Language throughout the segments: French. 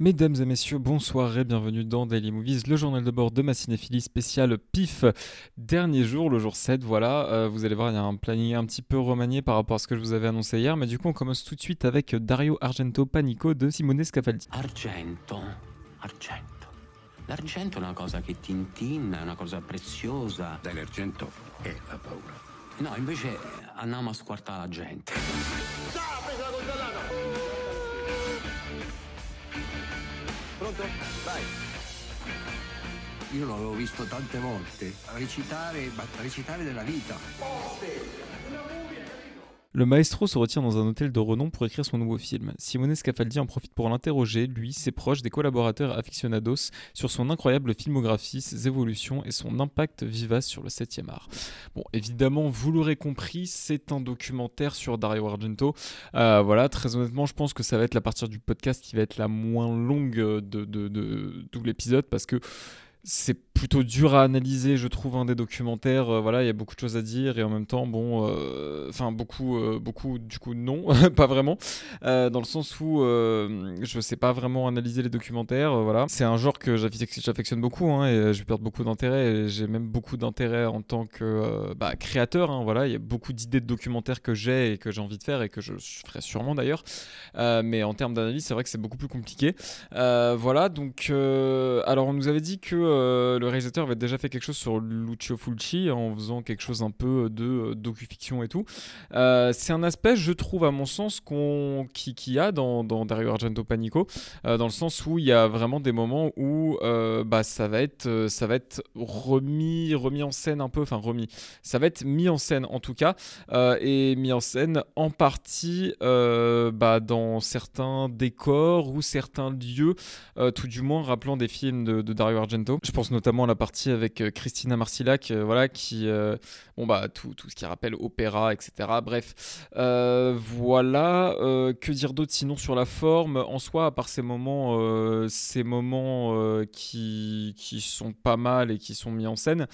Mesdames et messieurs, bonsoir et bienvenue dans Daily Movies, le journal de bord de ma cinéphilie spéciale PIF. Dernier jour, le jour 7, voilà. Vous allez voir, il y a un planning un petit peu remanié par rapport à ce que je vous avais annoncé hier. Mais du coup, on commence tout de suite avec Dario Argento Panico de Simone Scafaldi. Argento. L'argento è una cosa che tintinna, è una cosa preziosa. Dell'argento è la paura. No, invece andiamo a squartare la gente. No, ho preso la coltellata! Pronto? Vai! Io l'avevo visto tante volte, recitare della vita. Le maestro se retire dans un hôtel de renom pour écrire son nouveau film. Simone Scafaldi en profite pour l'interroger, lui, ses proches, des collaborateurs aficionados, sur son incroyable filmographie, ses évolutions et son impact vivace sur le 7e art. Bon, évidemment, vous l'aurez compris, c'est un documentaire sur Dario Argento. Voilà, très honnêtement, je pense que ça va être la partie du podcast qui va être la moins longue de tout l'épisode parce que c'est plutôt dur à analyser, je trouve, des documentaires. Voilà, il y a beaucoup de choses à dire et en même temps, bon, enfin beaucoup, du coup, non, pas vraiment, dans le sens où je sais pas vraiment analyser les documentaires. Voilà, c'est un genre que j'affectionne beaucoup et je perds beaucoup d'intérêt. Et j'ai même beaucoup d'intérêt en tant que créateur. Voilà, il y a beaucoup d'idées de documentaires que j'ai et que j'ai envie de faire et que je ferai sûrement d'ailleurs. Mais en termes d'analyse, c'est vrai que c'est beaucoup plus compliqué. Voilà, donc, alors on nous avait dit que le réalisateur avait déjà fait quelque chose sur Lucio Fulci en faisant quelque chose un peu de docu-fiction et tout. C'est un aspect, je trouve, à mon sens, qu'il y a dans Dario Argento Panico, dans le sens où il y a vraiment des moments où ça va être remis en scène un peu, ça va être mis en scène en tout cas, et mis en scène en partie dans certains décors ou certains lieux, tout du moins rappelant des films de Dario Argento. Je pense notamment à la partie avec Christina Marsillac, voilà, qui tout ce qui rappelle opéra, etc. Bref, voilà. Que dire d'autre sinon sur la forme en soi, à part ces moments qui sont pas mal et qui sont mis en scène.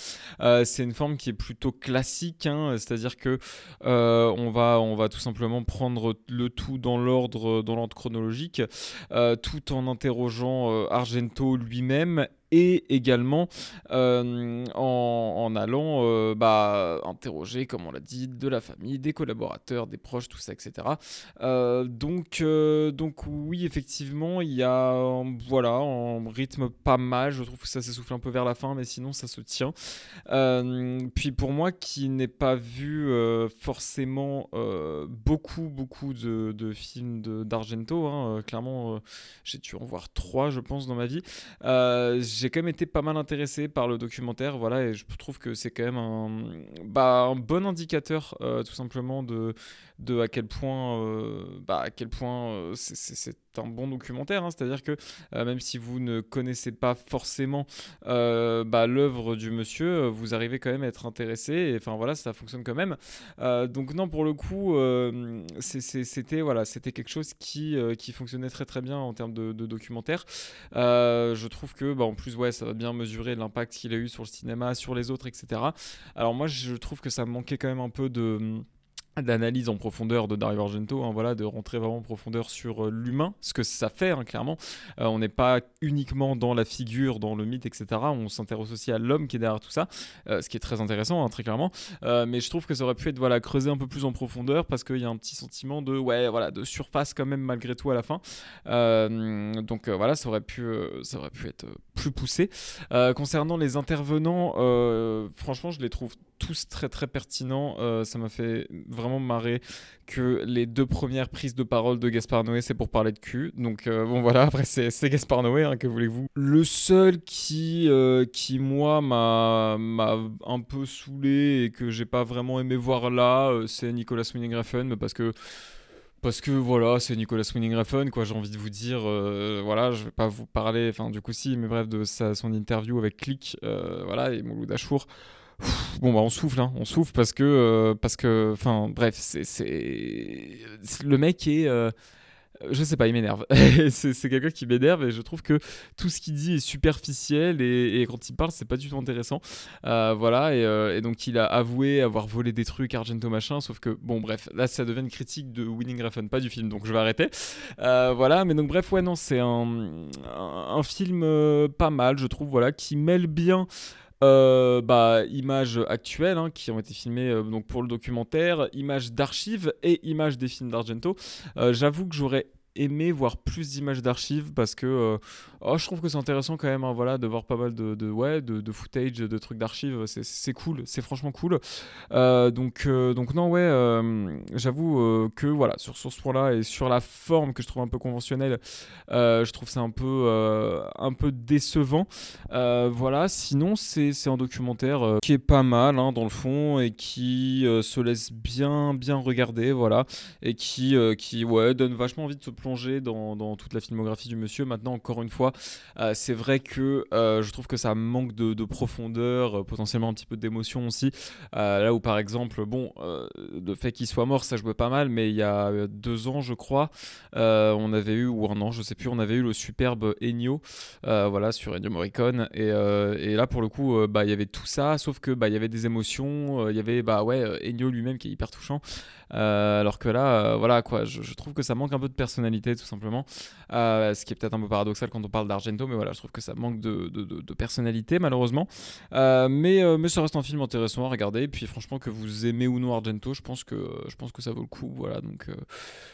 C'est une forme qui est plutôt classique, c'est-à-dire que on va tout simplement prendre le tout dans l'ordre chronologique, tout en interrogeant Argento lui-même. Et également en allant interroger, comme on l'a dit, de la famille, des collaborateurs, des proches, tout ça, etc. Donc oui, effectivement, il y a un rythme pas mal. Je trouve que ça s'essouffle un peu vers la fin, mais sinon ça se tient. Puis pour moi, qui n'ai pas vu forcément beaucoup de films d'Argento, clairement, j'ai dû en voir 3, je pense, dans ma vie. J'ai quand même été pas mal intéressé par le documentaire, voilà, et je trouve que c'est quand même un bon indicateur, tout simplement, de à quel point, c'est un bon documentaire, c'est-à-dire que même si vous ne connaissez pas forcément l'œuvre du monsieur, vous arrivez quand même à être intéressé, et enfin voilà, ça fonctionne quand même. Donc non, pour le coup, c'était quelque chose qui fonctionnait très très bien en termes de documentaire. Je trouve que en plus, ouais, ça va bien mesurer l'impact qu'il a eu sur le cinéma, sur les autres, etc. Alors moi, je trouve que ça manquait quand même un peu d'analyse en profondeur de Dario Argento, de rentrer vraiment en profondeur sur l'humain, ce que ça fait, clairement. On n'est pas uniquement dans la figure, dans le mythe, etc. On s'intéresse aussi à l'homme qui est derrière tout ça, ce qui est très intéressant, très clairement. Mais je trouve que ça aurait pu être creusé un peu plus en profondeur, parce qu'il y a un petit sentiment de surface quand même malgré tout à la fin. Ça aurait pu être plus poussé. Concernant les intervenants, franchement, je les trouve tous très très pertinents. Ça m'a fait vraiment marrer que les 2 premières prises de parole de Gaspard Noé, c'est pour parler de cul, donc après c'est Gaspard Noé, que voulez-vous. Le seul qui moi m'a un peu saoulé et que j'ai pas vraiment aimé voir là, c'est Nicolas Winding Refn, parce que voilà, c'est Nicolas Winding Refn, quoi, j'ai envie de vous dire, voilà, je vais pas vous parler, mais bref, de son interview avec Click, et Mouloud Achour. On souffle parce que bref, c'est le mec est Je sais pas, il m'énerve. c'est quelqu'un qui m'énerve et je trouve que tout ce qu'il dit est superficiel et quand il parle, c'est pas du tout intéressant. Voilà, et donc il a avoué avoir volé des trucs, Argento machin, sauf que, bon, bref, là ça devient une critique de Winding Refn, pas du film, donc je vais arrêter. Voilà, mais donc bref, ouais, non, c'est un film pas mal, je trouve, voilà, qui mêle bien. Images actuelles hein, qui ont été filmées donc pour le documentaire, images d'archives et images des films d'Argento. J'avoue que j'aurais aimé voir plus d'images d'archives parce que je trouve que c'est intéressant quand même hein, voilà, de voir pas mal de footage, de trucs d'archives, c'est cool, c'est franchement cool. Donc non ouais, j'avoue que voilà, sur ce point-là et sur la forme que je trouve un peu conventionnelle, je trouve ça un peu décevant. Voilà, sinon c'est un documentaire qui est pas mal hein, dans le fond et qui se laisse bien regarder, voilà, et qui ouais, donne vachement envie de se plonger dans toute la filmographie du monsieur. Maintenant, encore une fois, c'est vrai que je trouve que ça manque de profondeur, potentiellement un petit peu d'émotion aussi, là où par exemple, le fait qu'il soit mort, ça jouait pas mal, mais il y a 2 ans je crois, on avait eu le superbe Ennio, voilà, sur Ennio Morricone, et là pour le coup, il y avait tout ça, sauf que il y avait des émotions, il y avait Ennio lui-même qui est hyper touchant, alors que là, voilà quoi, je trouve que ça manque un peu de personnalité tout simplement, ce qui est peut-être un peu paradoxal quand on parle d'Argento, mais voilà, je trouve que ça manque de personnalité malheureusement, mais ça reste un film intéressant à regarder, et puis franchement, que vous aimez ou non Argento, je pense que ça vaut le coup, voilà, donc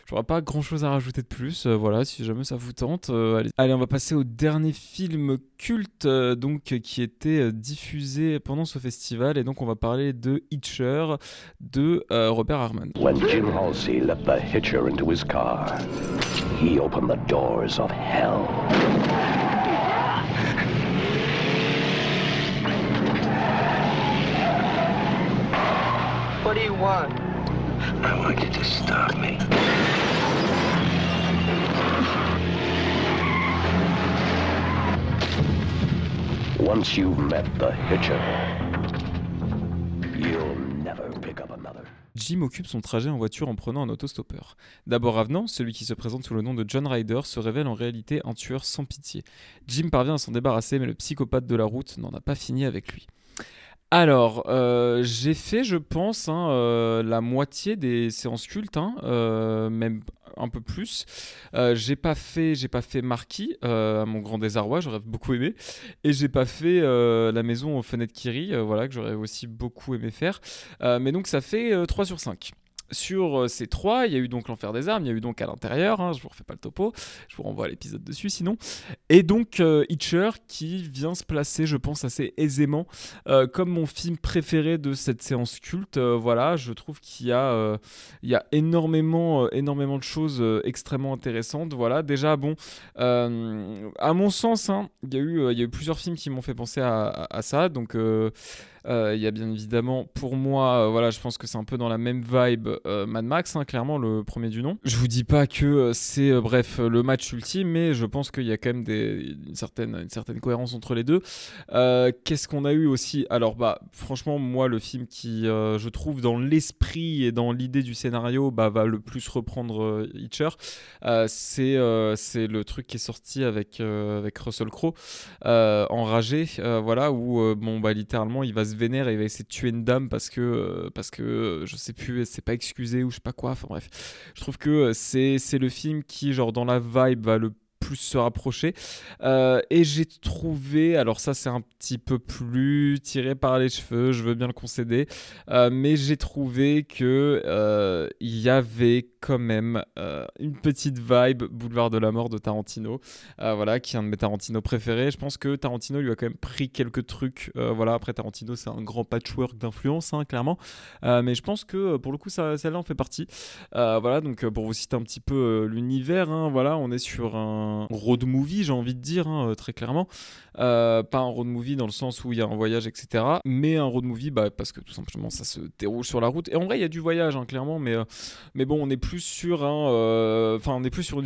j'aurais pas grand chose à rajouter de plus, voilà, si jamais ça vous tente, allez, on va passer au dernier film culte donc qui était diffusé pendant ce festival, et donc on va parler de Hitcher de Robert Harmon. When Jim Halsey let the hitcher into his car, he opened the doors of hell. What do you want? I want you to stop me. Once you've met the hitcher, you'll never pick up another. Jim occupe son trajet en voiture en prenant un autostoppeur. D'abord avenant, celui qui se présente sous le nom de John Ryder se révèle en réalité un tueur sans pitié. Jim parvient à s'en débarrasser, mais le psychopathe de la route n'en a pas fini avec lui. Alors, j'ai fait, je pense, la moitié des séances cultes, même un peu plus. J'ai pas fait Marquis, à mon grand désarroi, j'aurais beaucoup aimé, et j'ai pas fait la maison aux fenêtres Kiri, voilà, que j'aurais aussi beaucoup aimé faire. Mais donc ça fait 3 sur 5. Sur ces 3, il y a eu donc l'enfer des armes, il y a eu donc à l'intérieur, hein, je vous refais pas le topo, je vous renvoie à l'épisode dessus sinon, et donc Hitcher qui vient se placer, je pense, assez aisément comme mon film préféré de cette séance culte. Voilà, je trouve qu'il y a énormément de choses extrêmement intéressantes. Voilà, déjà à mon sens, hein, il y a eu plusieurs films qui m'ont fait penser à ça, donc il y a bien évidemment pour moi, voilà, je pense que c'est un peu dans la même vibe Mad Max, hein, clairement le premier du nom. Je vous dis pas que c'est le match ultime, mais je pense qu'il y a quand même une certaine cohérence entre les deux. Qu'est-ce qu'on a eu aussi ? Alors franchement, moi, le film qui je trouve dans l'esprit et dans l'idée du scénario va le plus reprendre Hitcher, c'est le truc qui est sorti avec Russell Crowe, Enragé, voilà, où littéralement il va se vénère et il va essayer de tuer une dame parce que je sais plus, c'est pas excusé ou je sais pas quoi, enfin bref, je trouve que c'est le film qui, genre, dans la vibe va le plus se rapprocher, et j'ai trouvé, alors ça c'est un petit peu plus tiré par les cheveux, je veux bien le concéder, mais j'ai trouvé que il y avait quand même une petite vibe Boulevard de la Mort de Tarantino, voilà, qui est un de mes Tarantino préférés. Je pense que Tarantino lui a quand même pris quelques trucs, voilà, après Tarantino c'est un grand patchwork d'influence, hein, clairement, mais je pense que pour le coup celle-là en fait partie, voilà, donc pour vous citer un petit peu l'univers, hein, voilà, on est sur un un road movie, j'ai envie de dire, hein, très clairement. Pas un road movie dans le sens où il y a un voyage, etc. Mais un road movie, bah, parce que tout simplement, ça se déroule sur la route. Et en vrai, il y a du voyage, hein, clairement, mais bon, on est plus sur une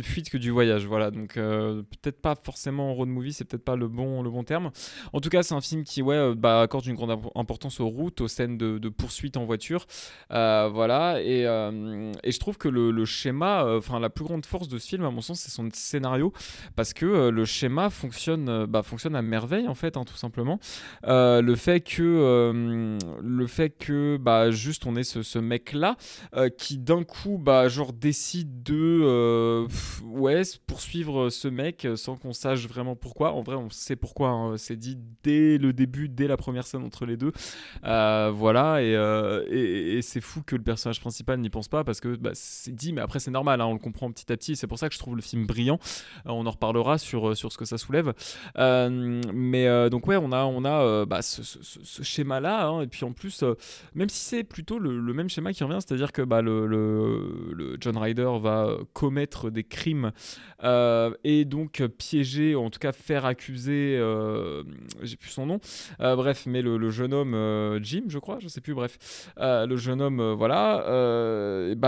fuite que du voyage. Voilà, donc peut-être pas forcément road movie, c'est peut-être pas le bon terme. En tout cas, c'est un film qui accorde une grande importance aux routes, aux scènes de poursuite en voiture. Et je trouve que le schéma, la plus grande force de ce film, à mon sens, c'est son scénario, parce que le schéma fonctionne à merveille, en fait, hein, tout simplement. Le fait que juste on est ce mec-là qui d'un coup décide de poursuivre ce mec sans qu'on sache vraiment pourquoi. En vrai, on sait pourquoi, hein, c'est dit dès le début, dès la première scène entre les deux. Et c'est fou que le personnage principal n'y pense pas, parce que c'est dit, mais après c'est normal, hein, on le comprend petit à petit. C'est pour ça que je trouve le film brillant. On en reparlera sur ce que ça soulève. On a ce schéma-là, hein, et puis en plus, même si c'est plutôt le même schéma qui revient, c'est-à-dire que le John Ryder va commettre des crimes et donc piéger, ou en tout cas faire accuser, j'ai plus son nom, mais le jeune homme Jim, je crois, je sais plus, le jeune homme,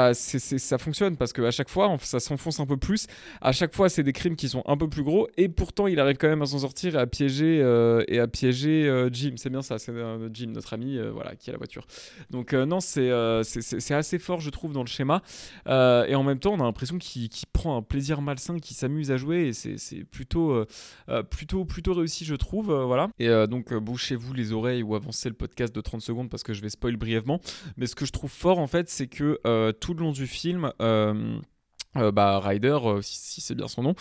ça fonctionne, parce qu'à chaque fois ça s'enfonce un peu plus, à chaque fois c'est des crimes qui sont un peu plus gros, et pourtant il arrive quand même à s'en sortir et à piéger Jim, c'est bien ça, c'est Jim, notre ami, qui a la voiture. Donc c'est assez fort, je trouve, dans le schéma, et en même temps on a l'impression qu'il prend un plaisir malsain, qu'il s'amuse à jouer, et c'est plutôt réussi, je trouve, voilà. Et donc bouchez-vous les oreilles ou avancez le podcast de 30 secondes parce que je vais spoil brièvement, mais ce que je trouve fort, en fait, c'est que tout le long du film, Ryder, si c'est bien son nom,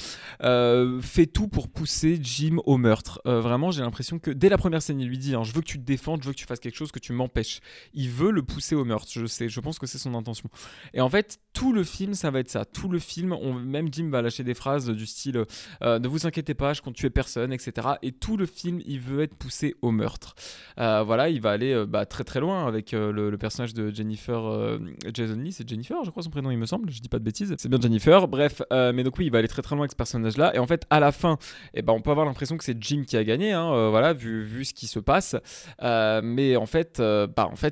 fait tout pour pousser Jim au meurtre. Vraiment, j'ai l'impression que dès la première scène, il lui dit, hein, je veux que tu te défendes, je veux que tu fasses quelque chose, que tu m'empêches. Il veut le pousser au meurtre, je pense que c'est son intention. Et en fait, tout le film, ça va être ça. Tout le film, même Jim va lâcher des phrases du style ne vous inquiétez pas, je compte tuer personne, etc. Et tout le film, il veut être poussé au meurtre. Il va aller très très loin avec le personnage de Jennifer, Jason Lee, c'est Jennifer, je crois son prénom, il me semble, je dis pas de bêtises, c'est bien Jennifer, mais donc oui, il va aller très très loin avec ce personnage-là, et en fait, à la fin, on peut avoir l'impression que c'est Jim qui a gagné, hein, vu ce qui se passe, mais en fait,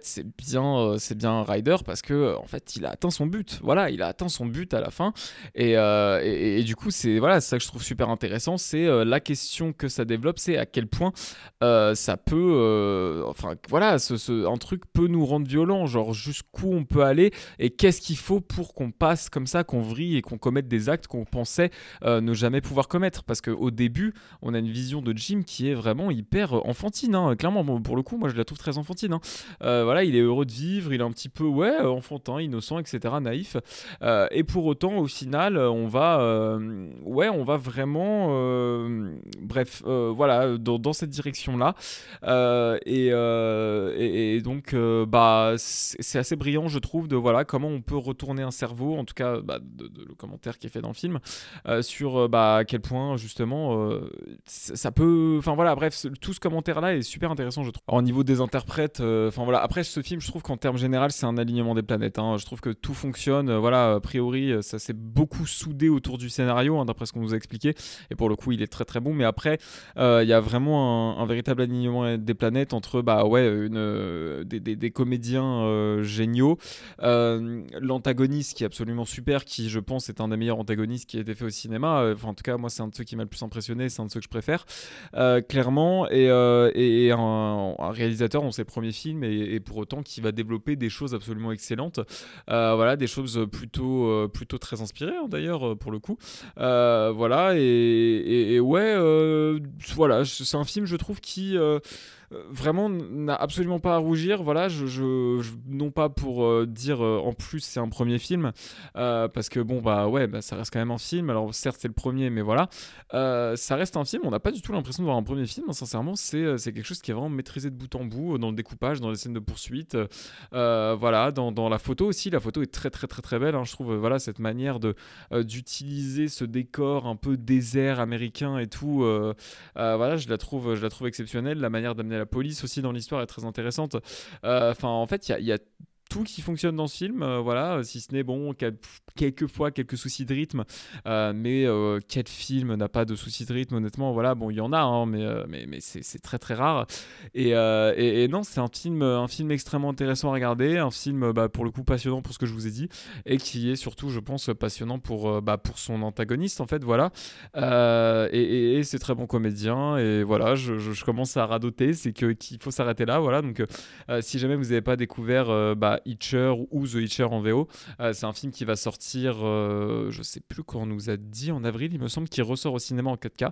c'est bien Ryder, parce que en fait, il a atteint son but. Voilà, il a atteint son but à la fin, et du coup, c'est ça que je trouve super intéressant, c'est la question que ça développe, c'est à quel point ça peut, un truc peut nous rendre violents, genre jusqu'où on peut aller, et qu'est-ce qu'il faut pour qu'on passe comme ça, qu'on vrille et qu'on commette des actes qu'on pensait ne jamais pouvoir commettre, parce qu'au début on a une vision de Jim qui est vraiment hyper enfantine, hein. Clairement, bon, pour le coup moi je la trouve très enfantine, hein. Il est heureux de vivre, il est un petit peu enfantin, innocent, etc., naïf, et pour autant au final on va vraiment dans cette direction là, et donc c'est assez brillant, je trouve, de comment on peut retourner un cerveau, en tout cas le commentaire qui est fait dans le film, sur à quel point justement ça peut, tout ce commentaire là est super intéressant, je trouve. Alors, au niveau des interprètes, après ce film, je trouve qu'en termes général c'est un alignement des planètes, hein. Je trouve que tout fonctionne, a priori ça s'est beaucoup soudé autour du scénario, hein, d'après ce qu'on nous a expliqué, et pour le coup il est très très bon, mais après il y a vraiment un véritable alignement des planètes entre des comédiens géniaux, l'antagoniste qui est absolument super, qui je pense est un des meilleurs antagonistes qui a été fait au cinéma, en tout cas moi c'est un de ceux qui m'a le plus impressionné, c'est un de ceux que je préfère, clairement, et un réalisateur dans ses premiers films, et pour autant qui va développer des choses absolument excellentes, des choses plutôt très inspirées, hein, d'ailleurs pour le coup, c'est un film, je trouve, qui vraiment n'a absolument pas à rougir. Non pas pour dire en plus c'est un premier film, parce que ça reste quand même un film, alors certes c'est le premier, mais ça reste un film. On n'a pas du tout l'impression de voir un premier film, hein, sincèrement. C'est quelque chose qui est vraiment maîtrisé de bout en bout, dans le découpage, dans les scènes de poursuite, dans la photo aussi. La photo est très très très très belle, hein, je trouve, cette manière d'utiliser ce décor un peu désert américain et tout, je la trouve exceptionnelle. La manière d'amener la police aussi dans l'histoire est très intéressante. En fait il y a tout qui fonctionne dans ce film, voilà, si ce n'est bon quelquefois quelques soucis de rythme, mais quel film n'a pas de soucis de rythme, honnêtement, voilà, bon il y en a hein, mais c'est très très rare, et non, c'est un film extrêmement intéressant à regarder, un film pour le coup passionnant pour ce que je vous ai dit, et qui est surtout je pense passionnant pour son antagoniste en fait, voilà, et c'est très bon comédien, et voilà, je commence à radoter, c'est qu'il faut s'arrêter là, voilà, donc si jamais vous n'avez pas découvert Hitcher ou The Hitcher en VO, c'est un film qui va sortir, je sais plus quand on nous a dit, en avril il me semble, qu'il ressort au cinéma en 4K,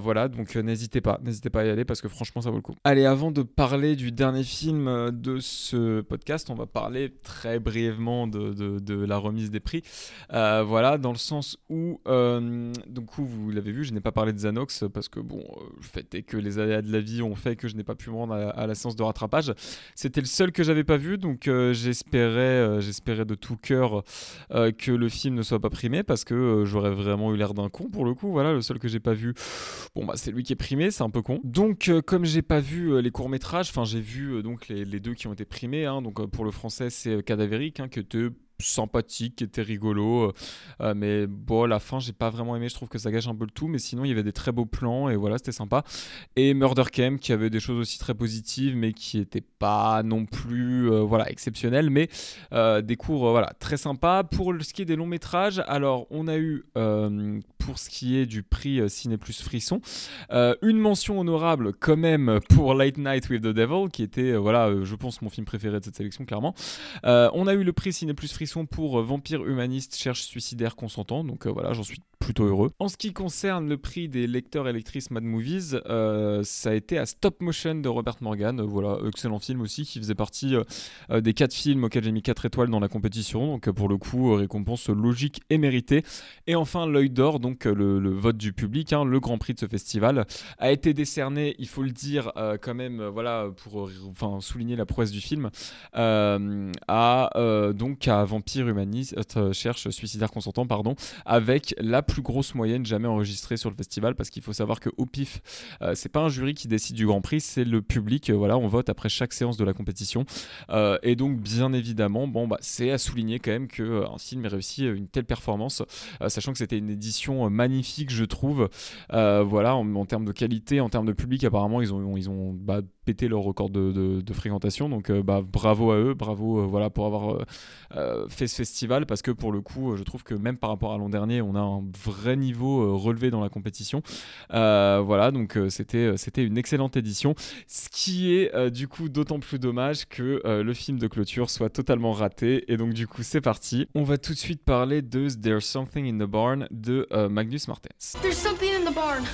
voilà, donc n'hésitez pas à y aller parce que franchement ça vaut le coup. Allez, avant de parler du dernier film de ce podcast, on va parler très brièvement de la remise des prix, voilà, dans le sens où du coup vous l'avez vu, je n'ai pas parlé de Zanox parce que bon, le fait est que les aléas de la vie ont fait que je n'ai pas pu me rendre à la séance de rattrapage. C'était le seul que j'avais pas vu, donc j'espérais de tout cœur que le film ne soit pas primé parce que j'aurais vraiment eu l'air d'un con pour le coup, voilà, le seul que j'ai pas vu, bon bah c'est lui qui est primé, c'est un peu con. Donc comme j'ai pas vu les courts-métrages, enfin j'ai vu donc les deux qui ont été primés, hein, donc pour le français c'est Cadavérique, hein, qui était sympathique, qui était rigolo, mais bon, à la fin j'ai pas vraiment aimé, je trouve que ça gâche un peu le tout, mais sinon il y avait des très beaux plans et voilà, c'était sympa. Et Murder Chem, qui avait des choses aussi très positives mais qui était pas non plus voilà, exceptionnel, mais des cours voilà, très sympas. Pour ce qui est des longs métrages, alors on a eu pour ce qui est du prix Ciné Plus Frisson, une mention honorable quand même pour Late Night with the Devil, qui était voilà, je pense mon film préféré de cette sélection clairement. On a eu le prix Ciné Plus Frisson pour Vampire Humaniste cherche suicidaire consentant, donc voilà, j'en suis plutôt heureux. En ce qui concerne le prix des lecteurs et lectrices Mad Movies, ça a été à Stop Motion de Robert Morgan, voilà, excellent film aussi, qui faisait partie des 4 films auxquels j'ai mis 4 étoiles dans la compétition, donc pour le coup récompense logique et méritée. Et enfin l'œil d'or, donc le vote du public, hein, le grand prix de ce festival, a été décerné, il faut le dire quand même, voilà, pour enfin, souligner la prouesse du film, donc à Vampire Humaniste cherche suicidaire consentant, pardon, avec la plus grosse moyenne jamais enregistrée sur le festival, parce qu'il faut savoir que au pif, c'est pas un jury qui décide du grand prix, c'est le public, voilà, on vote après chaque séance de la compétition, et donc bien évidemment, bon bah c'est à souligner quand même que un film ait réussi une telle performance, sachant que c'était une édition magnifique, je trouve, voilà, en termes de qualité, en termes de public, apparemment ils ont bah, pété leur record de fréquentation, donc bravo à eux, bravo voilà, pour avoir fait ce festival, parce que pour le coup je trouve que même par rapport à l'an dernier on a un vrai niveau relevé dans la compétition, voilà, donc c'était une excellente édition, ce qui est du coup d'autant plus dommage que le film de clôture soit totalement raté. Et donc du coup c'est parti, on va tout de suite parler de There's Something in the Barn de Magnus Martens. There's something in the barn.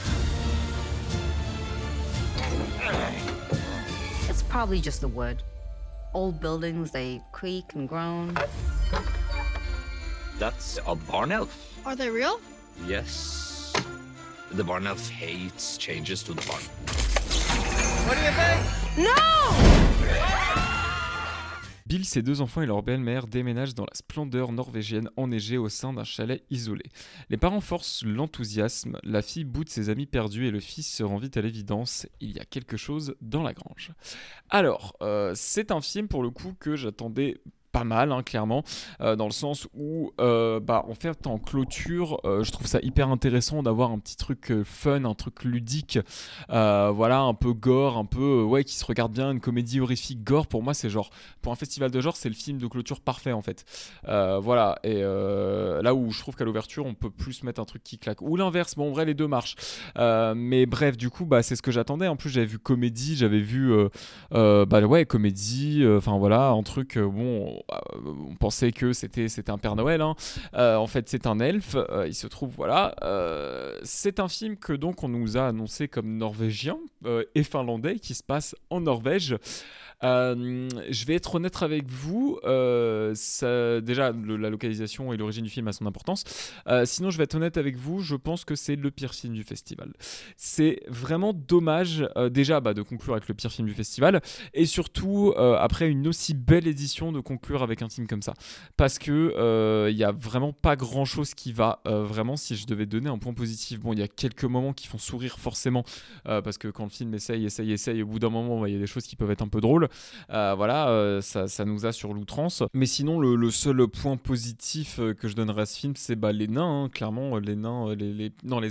It's probably just the wood. Old buildings, they creak and groan. That's a barn elf. Are they real? Yes. The barn elf hates changes to the barn. What do you think? No! Bill, ses 2 enfants et leur belle-mère déménagent dans la splendeur norvégienne enneigée au sein d'un chalet isolé. Les parents forcent l'enthousiasme, la fille boude ses amis perdus et le fils se rend vite à l'évidence, il y a quelque chose dans la grange. Alors, c'est un film pour le coup que j'attendais pas mal, hein, clairement, dans le sens où en fait en clôture je trouve ça hyper intéressant d'avoir un petit truc fun, un truc ludique, voilà, un peu gore, un peu ouais, qui se regarde bien, une comédie horrifique gore. Pour moi c'est genre, pour un festival de genre, c'est le film de clôture parfait en fait, voilà, et là où je trouve qu'à l'ouverture on peut plus mettre un truc qui claque, ou l'inverse, bon en vrai les deux marchent, mais bref, du coup c'est ce que j'attendais. En plus j'avais vu comédie, j'avais vu ouais, comédie, enfin voilà, un truc bon, on pensait que c'était un Père Noël, hein. En fait c'est un elfe, il se trouve, voilà, c'est un film que donc on nous a annoncé comme norvégien et finlandais, qui se passe en Norvège. Je vais être honnête avec vous, ça, déjà la localisation et l'origine du film a son importance, sinon je vais être honnête avec vous, je pense que c'est le pire film du festival. C'est vraiment dommage, déjà de conclure avec le pire film du festival, et surtout après une aussi belle édition de conclure conclure avec un film comme ça, parce que y a vraiment pas grand chose qui va vraiment. Si je devais donner un point positif, bon, il y a quelques moments qui font sourire forcément, parce que quand le film essaye, au bout d'un moment, il y a des choses qui peuvent être un peu drôles, ça nous a sur l'outrance. Mais sinon, le seul point positif que je donnerais à ce film, c'est les nains, hein, clairement, les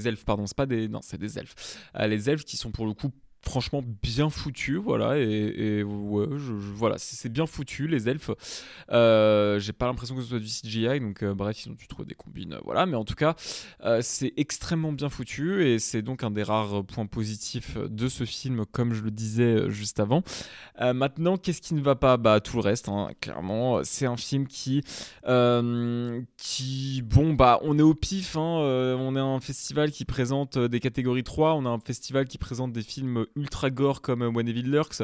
elfes, pardon, c'est des elfes. Les elfes qui sont pour le coup franchement bien foutus, voilà, et ouais, voilà, c'est bien foutu, les elfes. J'ai pas l'impression que ce soit du CGI, donc bref, ils ont dû trouver des combines, voilà, mais en tout cas, c'est extrêmement bien foutu, et c'est donc un des rares points positifs de ce film, comme je le disais juste avant. Maintenant, qu'est-ce qui ne va pas ? Bah, tout le reste, hein, clairement. C'est un film qui on est au pif, hein, on est un festival qui présente des catégories 3, on a un festival qui présente des films ultra gore comme One Evil lurks,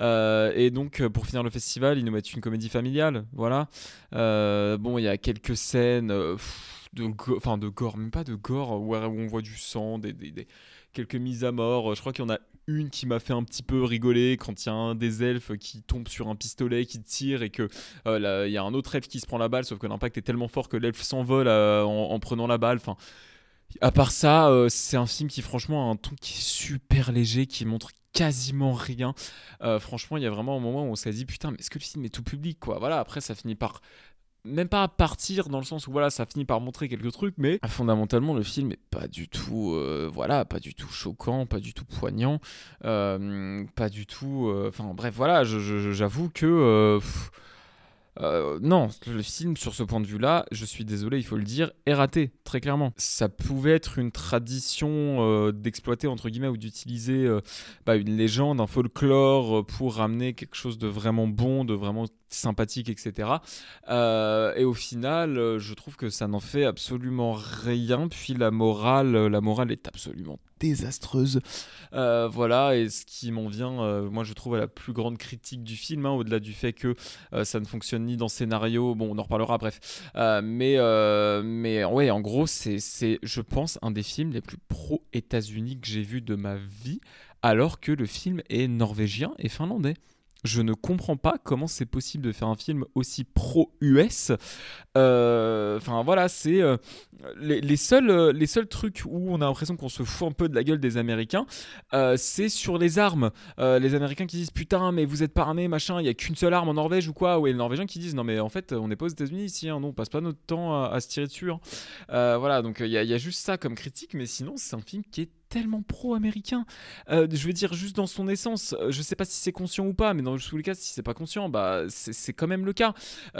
et donc pour finir le festival, ils nous mettent une comédie familiale, voilà. Bon, il y a quelques scènes de gore, même pas de gore, où on voit du sang, quelques mises à mort. Je crois qu'il y en a une qui m'a fait un petit peu rigoler, quand il y a un des elfes qui tombe sur un pistolet, qui tire, et que il y a un autre elfe qui se prend la balle, sauf que l'impact est tellement fort que l'elfe s'envole en prenant la balle, enfin. À part ça, c'est un film qui franchement a un ton qui est super léger, qui montre quasiment rien. Franchement, il y a vraiment un moment où on s'est dit putain, mais est-ce que le film est tout public, quoi. Voilà, après ça finit par même pas à partir, dans le sens où voilà, ça finit par montrer quelques trucs, mais fondamentalement le film est pas du tout pas du tout choquant, pas du tout poignant, pas du tout bref, voilà, j'avoue que non, le film sur ce point de vue-là, je suis désolé, il faut le dire, est raté, très clairement. Ça pouvait être une tradition d'exploiter, entre guillemets, ou d'utiliser une légende, un folklore pour ramener quelque chose de vraiment bon, de vraiment sympathique, etc. Et au final, je trouve que ça n'en fait absolument rien. Puis la morale est absolument désastreuse. Et ce qui m'en vient, moi je trouve, à la plus grande critique du film, hein, au-delà du fait que ça ne fonctionne ni dans le scénario, bon, on en reparlera, bref. Mais ouais, en gros, c'est, je pense, un des films les plus pro-États-Unis que j'ai vu de ma vie, alors que le film est norvégien et finlandais. Je ne comprends pas comment c'est possible de faire un film aussi pro-US. C'est les seuls trucs où on a l'impression qu'on se fout un peu de la gueule des Américains, c'est sur les armes. Les Américains qui disent putain, mais vous êtes pas armés, machin, il y a qu'une seule arme en Norvège ou quoi. Ouais, les Norvégiens qui disent non, mais en fait, on n'est pas aux États-Unis ici, hein, non, on passe pas notre temps à se tirer dessus. Hein. Donc il y a juste ça comme critique, mais sinon, c'est un film qui est tellement pro-américain, je veux dire, juste dans son essence. Je sais pas si c'est conscient ou pas, mais dans tous les cas, si c'est pas conscient, bah c'est quand même le cas.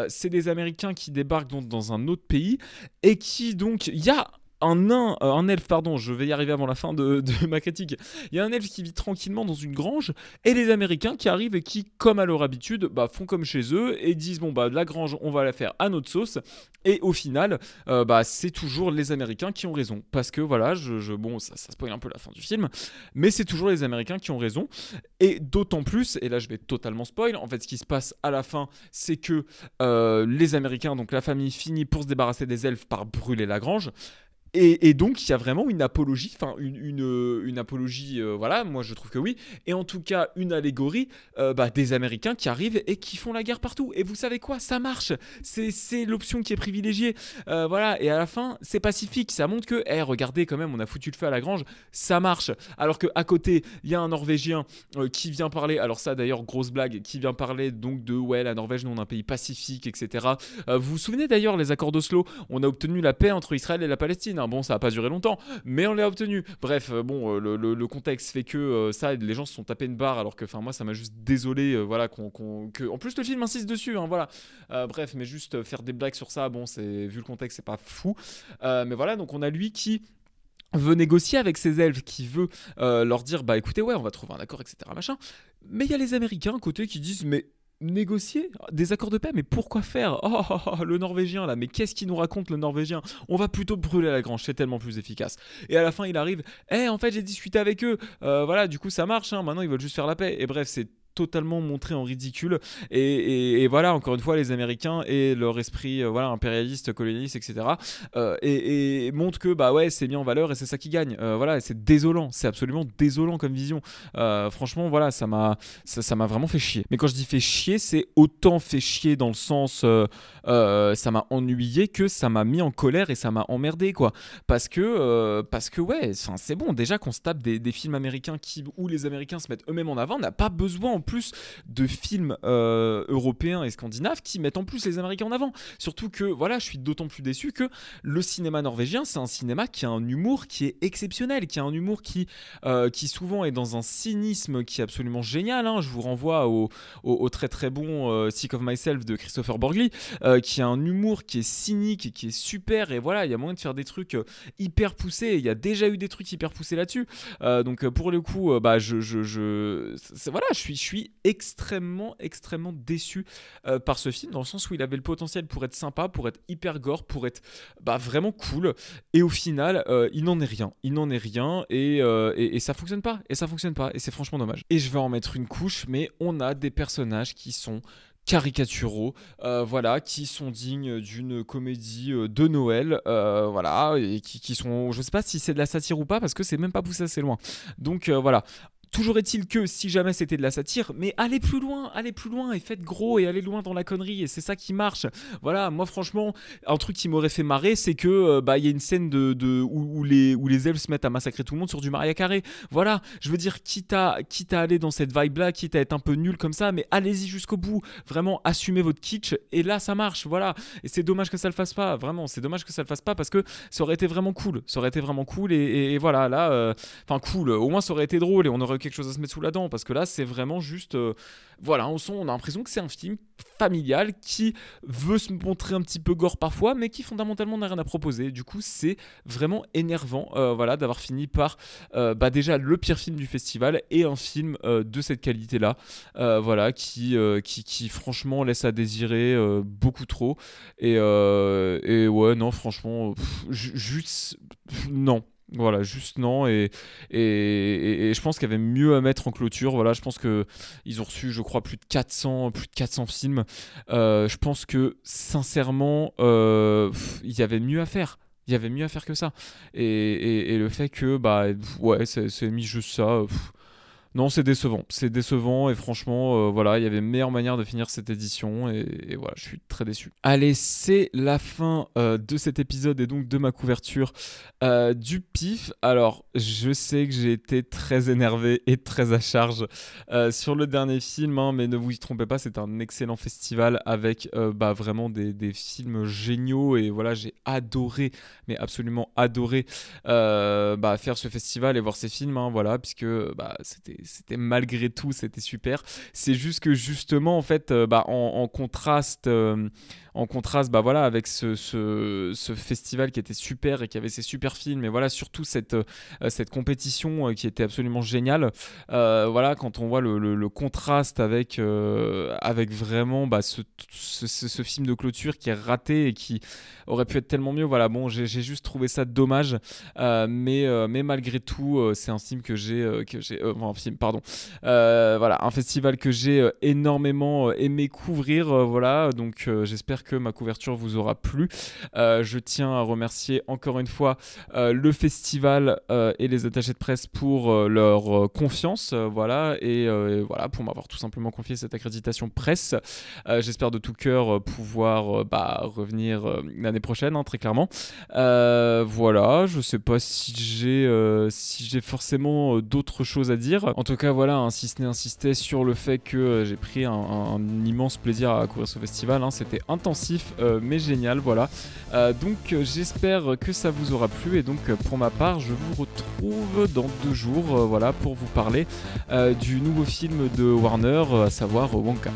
C'est des Américains qui débarquent dans un autre pays, et qui donc, il y a un elfe, pardon, je vais y arriver avant la fin de ma critique. Il y a un elfe qui vit tranquillement dans une grange, et les Américains qui arrivent et qui, comme à leur habitude, font comme chez eux et disent bon, la grange, on va la faire à notre sauce. Et au final, c'est toujours les Américains qui ont raison, parce que voilà, ça spoil un peu la fin du film, mais c'est toujours les Américains qui ont raison. Et d'autant plus, et là je vais totalement spoil, en fait, ce qui se passe à la fin, c'est que les Américains, donc la famille, finit pour se débarrasser des elfes par brûler la grange. Et donc il y a vraiment une apologie, une apologie, moi je trouve que oui, et en tout cas une allégorie des Américains qui arrivent et qui font la guerre partout. Et vous savez quoi, ça marche, c'est l'option qui est privilégiée, et à la fin c'est pacifique, ça montre que, regardez quand même, on a foutu le feu à la grange, ça marche. Alors qu'à côté, il y a un Norvégien qui vient parler, alors ça d'ailleurs grosse blague, qui vient parler donc de, ouais, la Norvège, nous on est un pays pacifique, etc. Vous vous souvenez d'ailleurs les accords d'Oslo, on a obtenu la paix entre Israël et la Palestine. Bon, ça n'a pas duré longtemps, mais on l'a obtenu. Bref, bon, le contexte fait que les gens se sont tapés une barre, alors que, moi, ça m'a juste désolé, que... En plus, le film insiste dessus, hein, voilà. Bref, mais juste faire des blagues sur ça, bon, vu le contexte, c'est pas fou. Mais voilà, donc on a lui qui veut négocier avec ses elfes, qui veut leur dire, écoutez, ouais, on va trouver un accord, etc., machin. Mais il y a les Américains à côté qui disent, mais... négocier des accords de paix, mais pourquoi faire ? Oh, le Norvégien là, mais qu'est-ce qu'il nous raconte, le Norvégien ? On va plutôt brûler la grange, c'est tellement plus efficace. Et à la fin, il arrive, en fait, j'ai discuté avec eux, du coup, ça marche, hein, maintenant ils veulent juste faire la paix. Et bref, c'est totalement montré en ridicule. Et voilà, encore une fois, les Américains et leur esprit voilà, impérialiste, colonialiste, etc. Et montrent que bah ouais, c'est mis en valeur et c'est ça qui gagne. Voilà, et c'est désolant, c'est absolument désolant comme vision. Franchement, voilà, ça m'a vraiment fait chier. Mais quand je dis fait chier, c'est autant fait chier dans le sens ça m'a ennuyé que ça m'a mis en colère et ça m'a emmerdé, quoi. Parce que ouais, c'est bon, déjà qu'on se tape des films américains où les Américains se mettent eux-mêmes en avant, on n'a pas besoin en plus de films européens et scandinaves qui mettent en plus les Américains en avant. Surtout que, voilà, je suis d'autant plus déçu que le cinéma norvégien, c'est un cinéma qui a un humour qui est exceptionnel, qui a un humour qui souvent est dans un cynisme qui est absolument génial, hein. Je vous renvoie au très très bon Sick of Myself de Christopher Borgli, qui a un humour qui est cynique et qui est super, et voilà, il y a moyen de faire des trucs hyper poussés, il y a déjà eu des trucs hyper poussés là-dessus, donc pour le coup voilà, je suis extrêmement déçu par ce film, dans le sens où il avait le potentiel pour être sympa, pour être hyper gore, pour être vraiment cool, et au final il n'en est rien et ça fonctionne pas, et c'est franchement dommage. Et je vais en mettre une couche, mais on a des personnages qui sont caricaturaux, voilà, qui sont dignes d'une comédie de Noël, voilà, et qui sont, je sais pas si c'est de la satire ou pas, parce que c'est même pas poussé assez loin. Donc voilà. Toujours est-il que si jamais c'était de la satire, mais allez plus loin et faites gros et allez loin dans la connerie, et c'est ça qui marche. Voilà, moi franchement, un truc qui m'aurait fait marrer, c'est que il y a une scène où les elfes se mettent à massacrer tout le monde sur du Mario Kart. Voilà, je veux dire, quitte à aller dans cette vibe là, quitte à être un peu nul comme ça, mais allez-y jusqu'au bout, vraiment assumez votre kitsch, et là ça marche, voilà. Et c'est dommage que ça le fasse pas, vraiment, parce que ça aurait été vraiment cool, et voilà, là, cool, au moins ça aurait été drôle, et on aurait quelque chose à se mettre sous la dent, parce que là c'est vraiment juste voilà, on a l'impression que c'est un film familial qui veut se montrer un petit peu gore parfois, mais qui fondamentalement n'a rien à proposer. Du coup c'est vraiment énervant, voilà, d'avoir fini par déjà le pire film du festival, et un film de cette qualité là, voilà, qui franchement laisse à désirer beaucoup trop, et ouais, non, franchement, non. Voilà, juste non, et je pense qu'il y avait mieux à mettre en clôture. Voilà, je pense que ils ont reçu, je crois, plus de 400 films. Je pense que sincèrement, il y avait mieux à faire. Il y avait mieux à faire que ça. Et le fait que ouais, c'est mis juste ça. Non, c'est décevant, et franchement, voilà, il y avait meilleure manière de finir cette édition, et voilà, je suis très déçu. Allez, c'est la fin de cet épisode, et donc de ma couverture du PIF. Alors, je sais que j'ai été très énervé et très à charge sur le dernier film, hein, mais ne vous y trompez pas, c'est un excellent festival avec vraiment des films géniaux, et voilà, j'ai adoré, mais absolument adoré, faire ce festival et voir ces films, hein, voilà, puisque c'était malgré tout, c'était super. C'est juste que justement, en fait, en contraste, voilà, avec ce festival qui était super et qui avait ses super films, et voilà, surtout cette compétition qui était absolument géniale. Voilà, quand on voit le contraste avec vraiment ce film de clôture qui est raté et qui aurait pu être tellement mieux. Voilà, bon, j'ai juste trouvé ça dommage, mais malgré tout, c'est un film un festival que j'ai énormément aimé couvrir, voilà, donc j'espère que ma couverture vous aura plu. Je tiens à remercier encore une fois le festival et les attachés de presse pour leur confiance, voilà, et voilà, pour m'avoir tout simplement confié cette accréditation presse. J'espère de tout cœur pouvoir revenir l'année prochaine, hein, très clairement. Voilà, je sais pas si j'ai forcément d'autres choses à dire. En tout cas, voilà, insister sur le fait que j'ai pris un immense plaisir à courir ce festival, hein. C'était intensif, mais génial, voilà. Donc j'espère que ça vous aura plu, et donc pour ma part, je vous retrouve dans 2 jours, voilà, pour vous parler du nouveau film de Warner, à savoir Wonka.